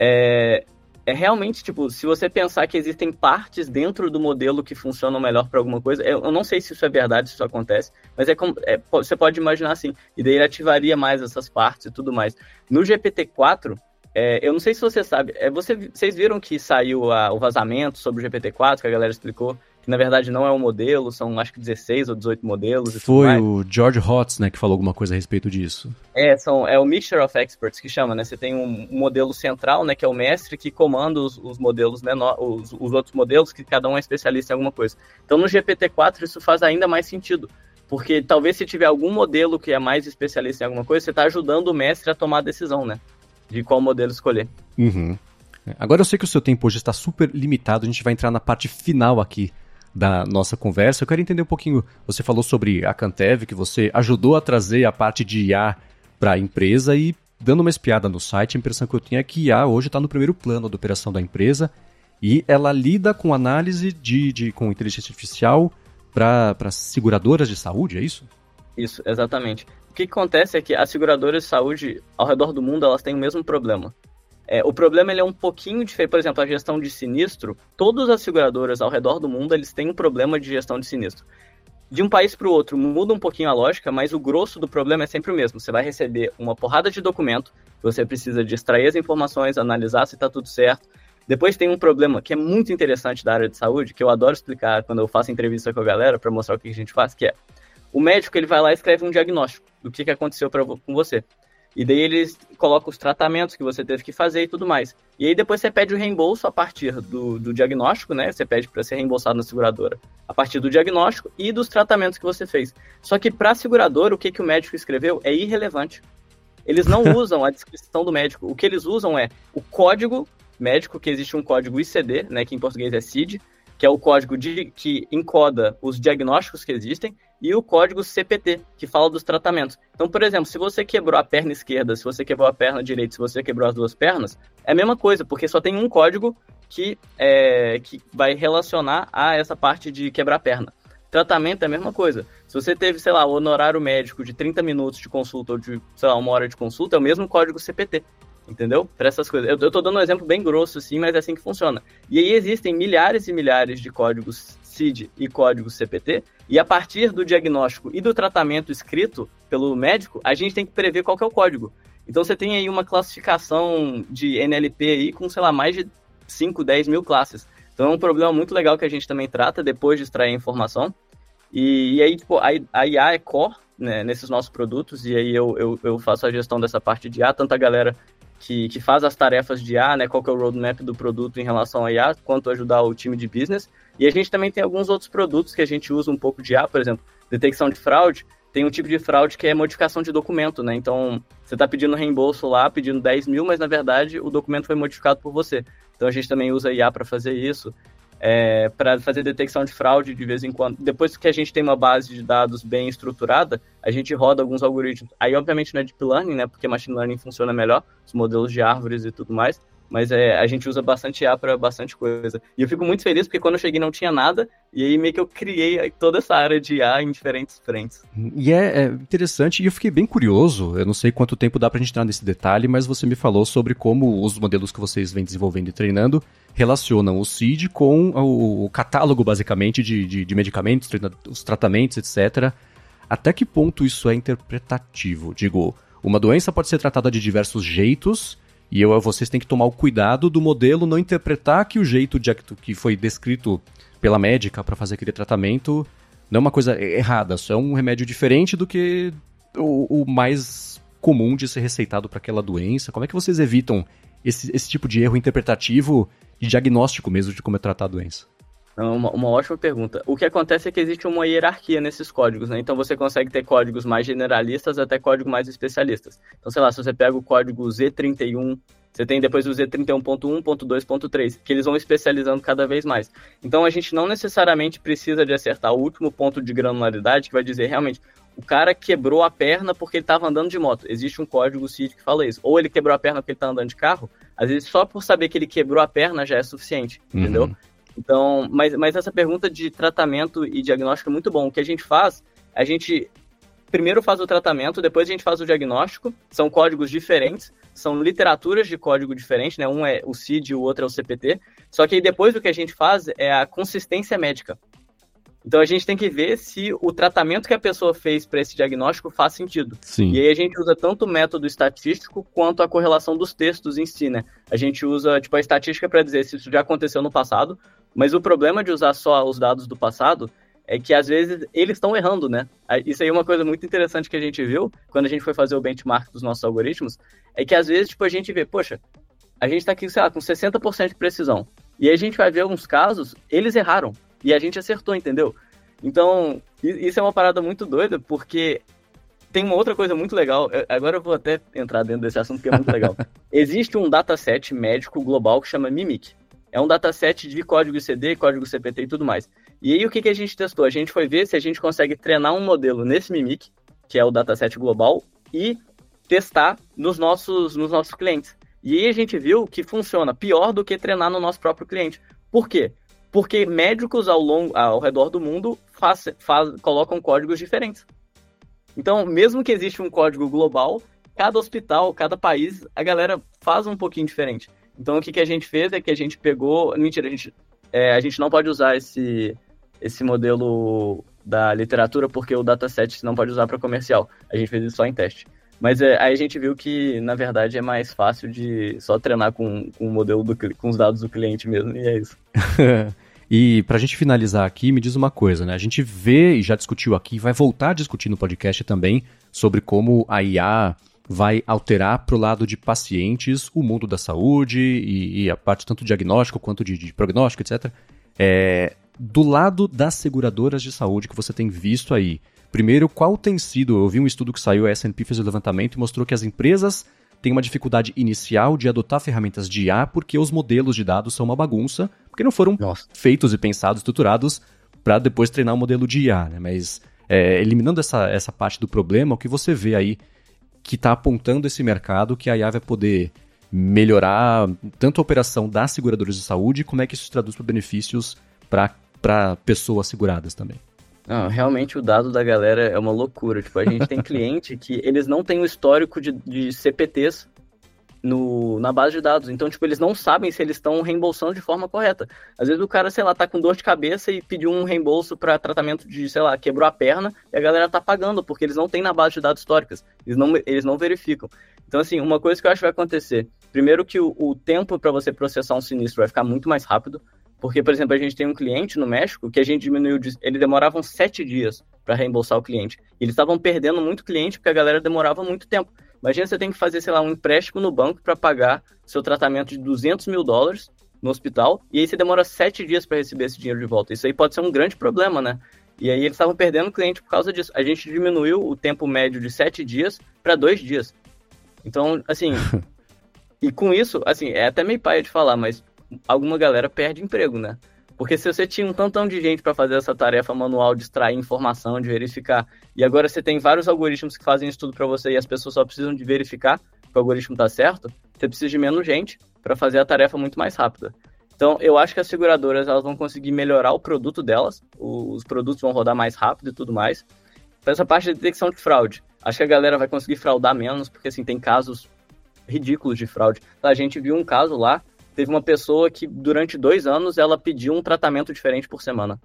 é, é realmente, tipo, se você pensar que existem partes dentro do modelo que funcionam melhor para alguma coisa, eu, eu não sei se isso é verdade, se isso acontece, mas é, é, você pode imaginar assim, e daí ele ativaria mais essas partes e tudo mais. No G P T quatro... É, eu não sei se você sabe, é, você, vocês viram que saiu a, o vazamento sobre o G P T quatro, que a galera explicou, que na verdade não é um modelo, são acho que dezesseis ou dezoito modelos. E foi o George Hotz, né, que falou alguma coisa a respeito disso. É, são, é o Mixture of Experts que chama, né, você tem um, um modelo central, né, que é o mestre, que comanda os, os modelos, né, no, os, os outros modelos, que cada um é especialista em alguma coisa. Então no G P T quatro isso faz ainda mais sentido. Porque talvez se tiver algum modelo que é mais especialista em alguma coisa, você está ajudando o mestre a tomar a decisão, né? De qual modelo escolher. Uhum. Agora eu sei que o seu tempo hoje está super limitado, a gente vai entrar na parte final aqui da nossa conversa. Eu quero entender um pouquinho, você falou sobre a Cantev, que você ajudou a trazer a parte de I A para a empresa e dando uma espiada no site, a impressão que eu tinha é que I A hoje está no primeiro plano da operação da empresa e ela lida com análise de, de com inteligência artificial para seguradoras de saúde, é isso? Isso, exatamente. O que acontece é que as seguradoras de saúde ao redor do mundo, elas têm o mesmo problema. É, o problema ele é um pouquinho diferente. Por exemplo, a gestão de sinistro, todas as seguradoras ao redor do mundo, eles têm um problema de gestão de sinistro. De um país para o outro, muda um pouquinho a lógica, mas o grosso do problema é sempre o mesmo. Você vai receber uma porrada de documento, você precisa de extrair as informações, analisar se está tudo certo. Depois tem um problema que é muito interessante da área de saúde, que eu adoro explicar quando eu faço entrevista com a galera para mostrar o que a gente faz, que é... O médico, ele vai lá e escreve um diagnóstico do que, que aconteceu pra, com você. E daí ele coloca os tratamentos que você teve que fazer e tudo mais. E aí depois você pede o reembolso a partir do, do diagnóstico, né? Você pede para ser reembolsado na seguradora a partir do diagnóstico e dos tratamentos que você fez. Só que pra seguradora, o que, que o médico escreveu é irrelevante. Eles não usam a descrição do médico. O que eles usam é o código médico, que existe um código I C D, né? Que em português é C I D, que é o código de, que encoda os diagnósticos que existem, e o código C P T, que fala dos tratamentos. Então, por exemplo, se você quebrou a perna esquerda, se você quebrou a perna direita, se você quebrou as duas pernas, é a mesma coisa, porque só tem um código que, é, que vai relacionar a essa parte de quebrar a perna. Tratamento é a mesma coisa. Se você teve, sei lá, o honorário médico de trinta minutos de consulta ou de, sei lá, uma hora de consulta, é o mesmo código C P T. Entendeu? Para essas coisas. Eu, eu tô dando um exemplo bem grosso, assim, mas é assim que funciona. E aí existem milhares e milhares de códigos C I D e códigos C P T, e a partir do diagnóstico e do tratamento escrito pelo médico, a gente tem que prever qual que é o código. Então você tem aí uma classificação de N L P aí com, sei lá, mais de cinco, dez mil classes. Então é um problema muito legal que a gente também trata depois de extrair a informação. E, e aí, tipo, a, a I A é core, né, nesses nossos produtos, e aí eu, eu, eu faço a gestão dessa parte de I A, tanto a galera... Que, que faz as tarefas de I A, né, qual que é o roadmap do produto em relação a I A, quanto ajudar o time de business. E a gente também tem alguns outros produtos que a gente usa um pouco de I A, por exemplo, detecção de fraude. Tem um tipo de fraude que é modificação de documento, né? Então, você está pedindo reembolso lá, pedindo dez mil, mas na verdade o documento foi modificado por você. Então a gente também usa I A para fazer isso, é, para fazer detecção de fraude de vez em quando. Depois que a gente tem uma base de dados bem estruturada, a gente roda alguns algoritmos. Aí, obviamente, não é deep learning, né? Porque machine learning funciona melhor, os modelos de árvores e tudo mais. Mas é, a gente usa bastante I A para bastante coisa. E eu fico muito feliz porque quando eu cheguei não tinha nada, e aí meio que eu criei toda essa área de I A em diferentes frentes. E é, é interessante, e eu fiquei bem curioso, eu não sei quanto tempo dá para a gente entrar nesse detalhe, mas você me falou sobre como os modelos que vocês vêm desenvolvendo e treinando relacionam o C I D com o catálogo, basicamente, de, de, de medicamentos, os tratamentos, etcétera. Até que ponto isso é interpretativo? Digo, uma doença pode ser tratada de diversos jeitos, e eu, vocês têm que tomar o cuidado do modelo não interpretar que o jeito de, que foi descrito pela médica para fazer aquele tratamento não é uma coisa errada, só é um remédio diferente do que o, o mais comum de ser receitado para aquela doença. Como é que vocês evitam esse, esse tipo de erro interpretativo e diagnóstico mesmo de como é tratar a doença? Uma, uma ótima pergunta. O que acontece é que existe uma hierarquia nesses códigos, né? Então você consegue ter códigos mais generalistas até códigos mais especialistas. Então, sei lá, se você pega o código Z trinta e um, você tem depois o Z trinta e um ponto um, ponto dois, ponto três, que eles vão especializando cada vez mais. Então a gente não necessariamente precisa de acertar o último ponto de granularidade, que vai dizer realmente o cara quebrou a perna porque ele estava andando de moto. Existe um código C I D que fala isso. Ou ele quebrou a perna porque ele está andando de carro. Às vezes, só por saber que ele quebrou a perna já é suficiente, uhum. entendeu? Então, mas, mas essa pergunta de tratamento e diagnóstico é muito bom. O que a gente faz, a gente primeiro faz o tratamento, depois a gente faz o diagnóstico. São códigos diferentes, são literaturas de código diferente, né? Um é o C I D, o outro é o C P T. Só que aí depois o que a gente faz é a consistência médica. Então, a gente tem que ver se o tratamento que a pessoa fez para esse diagnóstico faz sentido. Sim. E aí a gente usa tanto o método estatístico quanto a correlação dos textos em si, né? A gente usa, tipo, a estatística para dizer se isso já aconteceu no passado, mas o problema de usar só os dados do passado é que, às vezes, eles estão errando, né? Isso aí é uma coisa muito interessante que a gente viu quando a gente foi fazer o benchmark dos nossos algoritmos, é que, às vezes, tipo, a gente vê, poxa, a gente está aqui, sei lá, com sessenta por cento de precisão. E aí a gente vai ver alguns casos, eles erraram. E a gente acertou, entendeu? Então, isso é uma parada muito doida, porque tem uma outra coisa muito legal. Agora eu vou até entrar dentro desse assunto, que é muito legal. Existe um dataset médico global que chama MIMIC. É um dataset de código I C D, código C P T e tudo mais. E aí, o que, que a gente testou? A gente foi ver se a gente consegue treinar um modelo nesse MIMIC, que é o dataset global, e testar nos nossos, nos nossos clientes. E aí, a gente viu que funciona pior do que treinar no nosso próprio cliente. Por quê? Porque médicos ao, longo, ao redor do mundo faz, faz, colocam códigos diferentes. Então, mesmo que exista um código global, cada hospital, cada país, a galera faz um pouquinho diferente. Então, o que, que a gente fez é que a gente pegou... Mentira, a gente, é, a gente não pode usar esse, esse modelo da literatura porque o dataset não pode usar para comercial. A gente fez isso só em teste. Mas é, aí a gente viu que, na verdade, é mais fácil de só treinar com, com o modelo, do, com os dados do cliente mesmo, e é isso. E pra gente finalizar aqui, me diz uma coisa, né? A gente vê e já discutiu aqui, vai voltar a discutir no podcast também sobre como a I A vai alterar pro lado de pacientes o mundo da saúde e, e a parte tanto diagnóstico quanto de, de prognóstico, etcétera. É, do lado das seguradoras de saúde que você tem visto aí, primeiro, qual tem sido... Eu vi um estudo que saiu, a S and P fez o levantamento e mostrou que as empresas têm uma dificuldade inicial de adotar ferramentas de I A porque os modelos de dados são uma bagunça, porque não foram Nossa. feitos e pensados, estruturados, para depois treinar um modelo de I A, né? Mas é, eliminando essa, essa parte do problema, o que você vê aí que está apontando esse mercado, que a I A vai poder melhorar tanto a operação das seguradoras de saúde, como é que isso se traduz para benefícios para pessoas seguradas também? Não, realmente o dado da galera é uma loucura. Tipo, a gente tem cliente que eles não têm o histórico de, de C P Ts no, na base de dados. Então, tipo, eles não sabem se eles estão reembolsando de forma correta. Às vezes o cara, sei lá, tá com dor de cabeça e pediu um reembolso para tratamento de, sei lá, quebrou a perna e a galera tá pagando, porque eles não têm na base de dados históricas. Eles não, eles não verificam. Então, assim, uma coisa que eu acho que vai acontecer. Primeiro que o, o tempo para você processar um sinistro vai ficar muito mais rápido. Porque, por exemplo, a gente tem um cliente no México que a gente diminuiu, de... eles demoravam sete dias para reembolsar o cliente. Eles estavam perdendo muito cliente porque a galera demorava muito tempo. Imagina você tem que fazer, sei lá, um empréstimo no banco para pagar seu tratamento de duzentos mil dólares no hospital e aí você demora sete dias para receber esse dinheiro de volta. Isso aí pode ser um grande problema, né? E aí eles estavam perdendo cliente por causa disso. A gente diminuiu o tempo médio de sete dias para dois dias. Então, assim... e com isso, assim, é até meio paia de falar, mas... alguma galera perde emprego, né? Porque se você tinha um tantão de gente para fazer essa tarefa manual de extrair informação, de verificar, e agora você tem vários algoritmos que fazem isso tudo para você e as pessoas só precisam de verificar que o algoritmo tá certo, você precisa de menos gente para fazer a tarefa muito mais rápida. Então, eu acho que as seguradoras elas vão conseguir melhorar o produto delas, os produtos vão rodar mais rápido e tudo mais. Então, essa parte da detecção de fraude, acho que a galera vai conseguir fraudar menos, porque assim, tem casos ridículos de fraude. A gente viu um caso lá, teve uma pessoa que, durante dois anos, ela pediu um tratamento diferente por semana.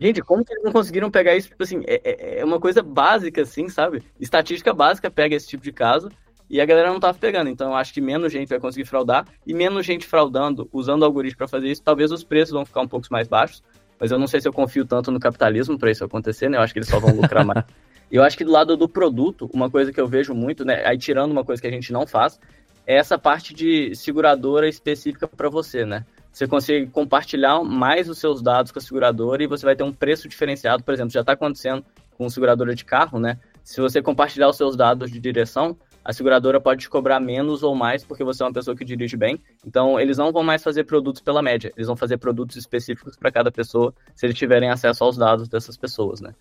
Gente, como que eles não conseguiram pegar isso? Tipo assim, é, é uma coisa básica, assim, sabe? Estatística básica pega esse tipo de caso e a galera não tava pegando. Então, eu acho que menos gente vai conseguir fraudar e menos gente fraudando, usando algoritmo para fazer isso, talvez os preços vão ficar um pouco mais baixos, mas eu não sei se eu confio tanto no capitalismo para isso acontecer, né? Eu acho que eles só vão lucrar mais. Eu acho que do lado do produto, uma coisa que eu vejo muito, né? Aí, tirando uma coisa que a gente não faz, é essa parte de seguradora específica para você, né? Você consegue compartilhar mais os seus dados com a seguradora e você vai ter um preço diferenciado. Por exemplo, já está acontecendo com seguradora de carro, né? Se você compartilhar os seus dados de direção, a seguradora pode te cobrar menos ou mais porque você é uma pessoa que dirige bem. Então, eles não vão mais fazer produtos pela média. Eles vão fazer produtos específicos para cada pessoa se eles tiverem acesso aos dados dessas pessoas, né?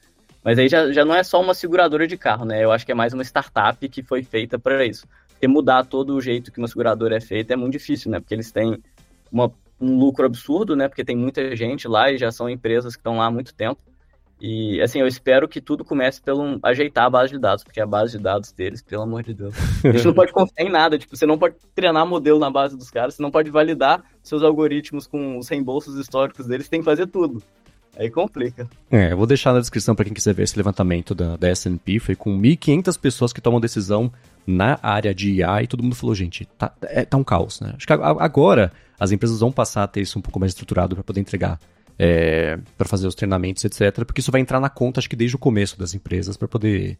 Mas aí já, já não é só uma seguradora de carro, né? Eu acho que é mais uma startup que foi feita para isso. Porque mudar todo o jeito que uma seguradora é feita é muito difícil, né? Porque eles têm uma, um lucro absurdo, né? Porque tem muita gente lá e já são empresas que estão lá há muito tempo. E, assim, eu espero que tudo comece pelo ajeitar a base de dados, porque a base de dados deles, pelo amor de Deus, a gente não pode confiar em nada, tipo, você não pode treinar modelo na base dos caras, você não pode validar seus algoritmos com os reembolsos históricos deles, você tem que fazer tudo. Aí complica. É, eu vou deixar na descrição para quem quiser ver esse levantamento da, da S and P, foi com mil e quinhentas pessoas que tomam decisão na área de I A e todo mundo falou, gente, tá, é, tá um caos, né? Acho que agora as empresas vão passar a ter isso um pouco mais estruturado para poder entregar É, para fazer os treinamentos, etcétera. Porque isso vai entrar na conta, acho que desde o começo das empresas, para poder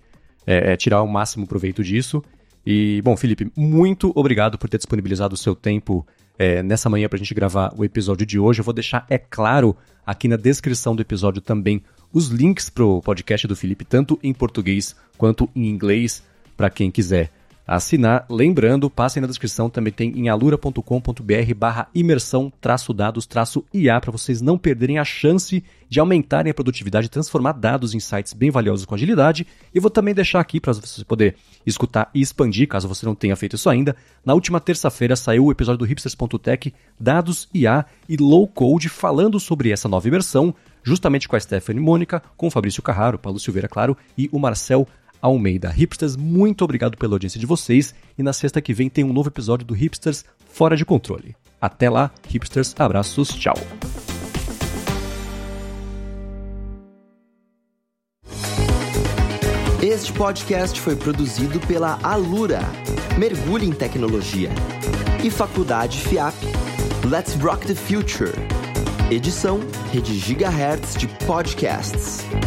é, é, tirar o máximo proveito disso. E, bom, Felipe, muito obrigado por ter disponibilizado o seu tempo é, nessa manhã para a gente gravar o episódio de hoje. Eu vou deixar, é claro, aqui na descrição do episódio também os links para o podcast do Felipe, tanto em português quanto em inglês, para quem quiser assinar. Lembrando, passem na descrição, também tem em alura.com.br barra imersão traço dados traço IA para vocês não perderem a chance de aumentarem a produtividade, transformar dados em insights bem valiosos com agilidade. E vou também deixar aqui para você poder escutar e expandir, caso você não tenha feito isso ainda. Na última terça-feira saiu o episódio do Hipsters.tech, Dados, I A e Low Code, falando sobre essa nova imersão, justamente com a Stephanie Mônica, com o Fabrício Carraro, Paulo Silveira, claro, e o Marcel Almeida. Hipsters, muito obrigado pela audiência de vocês e na sexta que vem tem um novo episódio do Hipsters Fora de Controle. Até lá, Hipsters, abraços, tchau. Este podcast foi produzido pela Alura, Mergulhe em Tecnologia, e Faculdade FIAP, Let's Rock the Future, edição Rede Gigahertz de Podcasts.